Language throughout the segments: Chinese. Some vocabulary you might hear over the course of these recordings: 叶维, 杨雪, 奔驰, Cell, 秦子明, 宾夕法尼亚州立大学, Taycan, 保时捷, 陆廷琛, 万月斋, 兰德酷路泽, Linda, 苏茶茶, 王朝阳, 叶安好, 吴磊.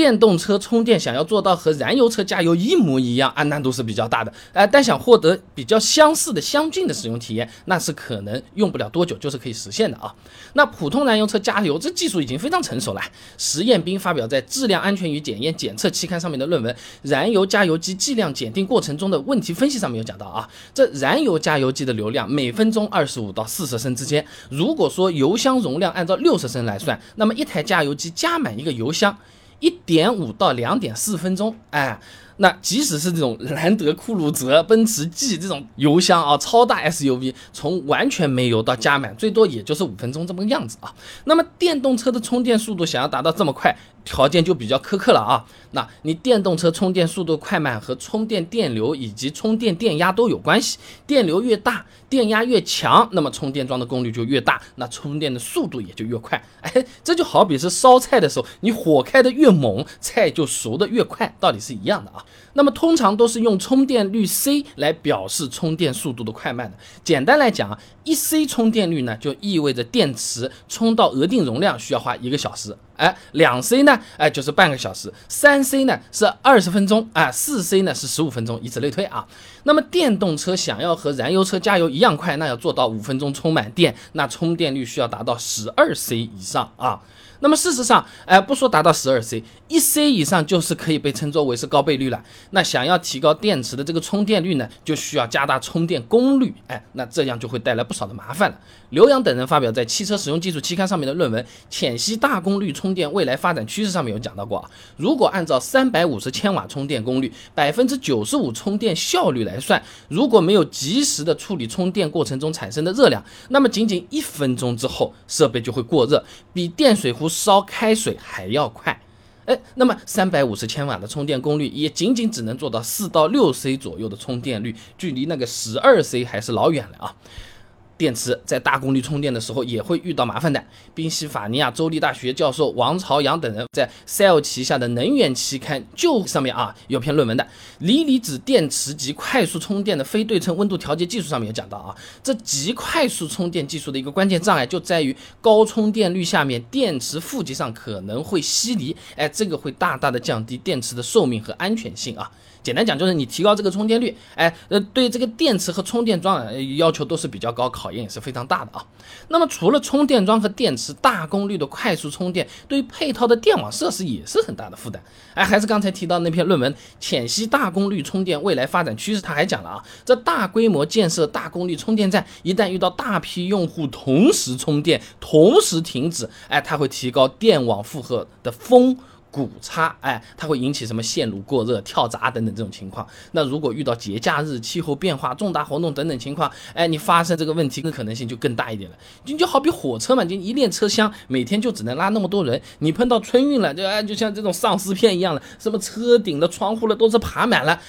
电动车充电想要做到和燃油车加油一模一样，难度是比较大的，但想获得比较相似的相近的使用体验，那是可能用不了多久就是可以实现的啊。那普通燃油车加油这技术已经非常成熟了，实验兵发表在《质量安全与检验检测》期刊上面的论文《燃油加油机剂量检定过程中的问题分析》上面有讲到啊，这燃油加油机的流量每分钟25到40升之间，如果说油箱容量按照60升来算，那么一台加油机加满一个油箱1.5到2.4分钟，那即使是这种兰德酷路泽、奔驰 G 这种油箱啊，超大 SUV， 从完全没油到加满，最多也就是5分钟这么个样子啊。那么电动车的充电速度想要达到这么快，条件就比较苛刻了啊。那你电动车充电速度快慢和充电电流以及充电电压都有关系，电流越大，电压越强，那么充电桩的功率就越大，那充电的速度也就越快。这就好比是烧菜的时候，你火开的越猛，菜就熟的越快，道理是一样的啊。那么通常都是用充电率 C 来表示充电速度的快慢的。简单来讲啊，1C 充电率呢，就意味着电池充到额定容量需要花1个小时。2C 呢，就是半个小时。3C 呢是20分钟啊，4C 呢是15分钟，以此类推啊。那么电动车想要和燃油车加油一样快，那要做到5分钟充满电，那充电率需要达到 12C 以上啊。那么事实上，不说达到 12C， 1C 以上就是可以被称作为是高倍率了。那想要提高电池的这个充电率呢，就需要加大充电功率，那这样就会带来不少的麻烦了。刘洋等人发表在《汽车使用技术》期刊上面的论文《浅析大功率充电未来发展趋势》上面有讲到过啊，如果按照350千瓦充电功率、95%充电效率来算，如果没有及时的处理充电过程中产生的热量，那么仅仅1分钟之后，设备就会过热，比电水壶烧开水还要快。那么350千瓦的充电功率也仅仅只能做到4到6C 左右的充电率，距离那个12C 还是老远了啊。电池在大功率充电的时候也会遇到麻烦的。宾夕法尼亚州立大学教授王朝阳等人在 Cell 旗下的能源期刊就上面啊有篇论文的《锂离子电池及快速充电的非对称温度调节技术》上面有讲到啊，这极快速充电技术的一个关键障碍就在于高充电率下面电池负极上可能会吸锂，这个会大大的降低电池的寿命和安全性啊。简单讲就是你提高这个充电率，对这个电池和充电桩要求都是比较高，考验也是非常大的啊。那么除了充电桩和电池，大功率的快速充电对于配套的电网设施也是很大的负担。还是刚才提到那篇论文《浅析大功率充电未来发展趋势》，他还讲了啊，这大规模建设大功率充电站，一旦遇到大批用户同时充电、同时停止，它会提高电网负荷的峰。骨差，它会引起什么线路过热、跳闸等等这种情况。那如果遇到节假日、气候变化、重大活动等等情况，你发生这个问题的可能性就更大一点了。你就好比火车嘛，就一列车厢每天就只能拉那么多人，你碰到春运了，就像这种丧尸片一样了，什么车顶的、窗户了都是爬满了，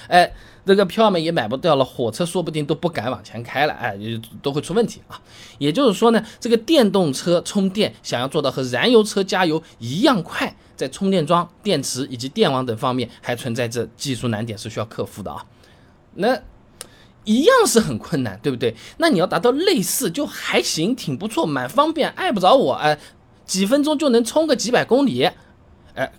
这个票嘛也买不掉了，火车说不定都不敢往前开了，都会出问题啊。也就是说呢，这个电动车充电想要做到和燃油车加油一样快，在充电桩、电池以及电网等方面还存在着技术难点是需要克服的啊。那一样是很困难，对不对？那你要达到类似就还行，挺不错，蛮方便，碍不着我，几分钟就能充个几百公里。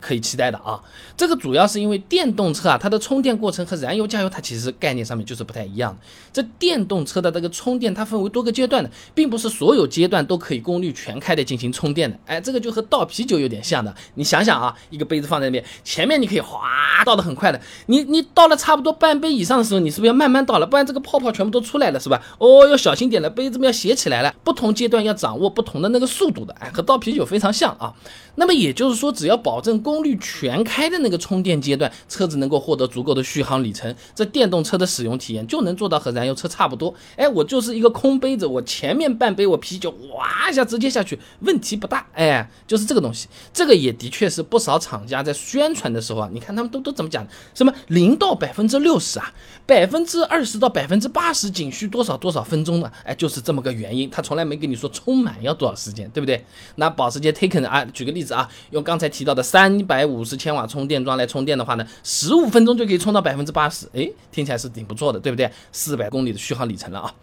可以期待的啊。这个主要是因为电动车啊，它的充电过程和燃油加油它其实概念上面就是不太一样的。这电动车的这个充电它分为多个阶段的，并不是所有阶段都可以功率全开的进行充电的。这个就和倒啤酒有点像的。你想想啊，一个杯子放在那边，前面你可以哗倒的很快的，你倒了差不多半杯以上的时候，你是不是要慢慢倒了？不然这个泡泡全部都出来了，是吧？要小心点了，杯子要斜起来了。不同阶段要掌握不同的那个速度的，和倒啤酒非常像啊。那么也就是说，只要保证功率全开的那个充电阶段，车子能够获得足够的续航里程，这电动车的使用体验就能做到和燃油车差不多。我就是一个空杯子，我前面半杯我啤酒哇一下直接下去，问题不大。就是这个东西，这个也的确是不少厂家在宣传的时候啊，你看他们都怎么讲，什么0%到60%啊，20%到80%仅需多少多少分钟呢？就是这么个原因，他从来没跟你说充满要多少时间，对不对？那保时捷 Taycan 啊，举个例子啊，用刚才提到的350千瓦充电桩来充电的话呢，15分钟就可以充到80%，听起来是挺不错的，对不对？400公里的续航里程了啊。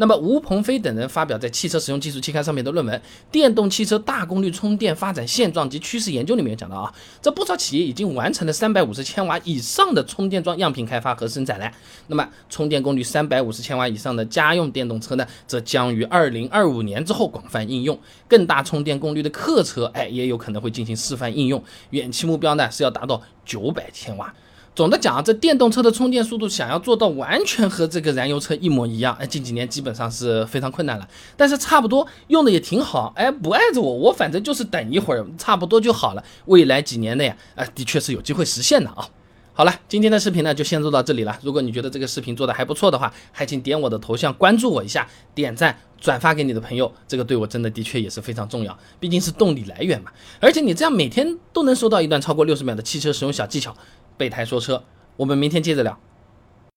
那么吴鹏飞等人发表在《汽车使用技术》期刊上面的论文《电动汽车大功率充电发展现状及趋势研究》里面讲到啊，这不少企业已经完成了350千瓦以上的充电桩样品开发和生产了。那么充电功率350千瓦以上的家用电动车呢，则将于2025年之后广泛应用。更大充电功率的客车，也有可能会进行示范应用。远期目标呢是要达到900千瓦。总的讲，这电动车的充电速度想要做到完全和这个燃油车一模一样，近几年基本上是非常困难了。但是差不多用的也挺好，不碍着我反正就是等一会儿，差不多就好了。未来几年内的确是有机会实现的啊。好了，今天的视频呢就先做到这里了。如果你觉得这个视频做的还不错的话，还请点我的头像关注我一下，点赞转发给你的朋友，这个对我真的的确也是非常重要，毕竟是动力来源嘛。而且你这样每天都能收到一段超过60秒的汽车使用小技巧。备胎说车，我们明天接着聊。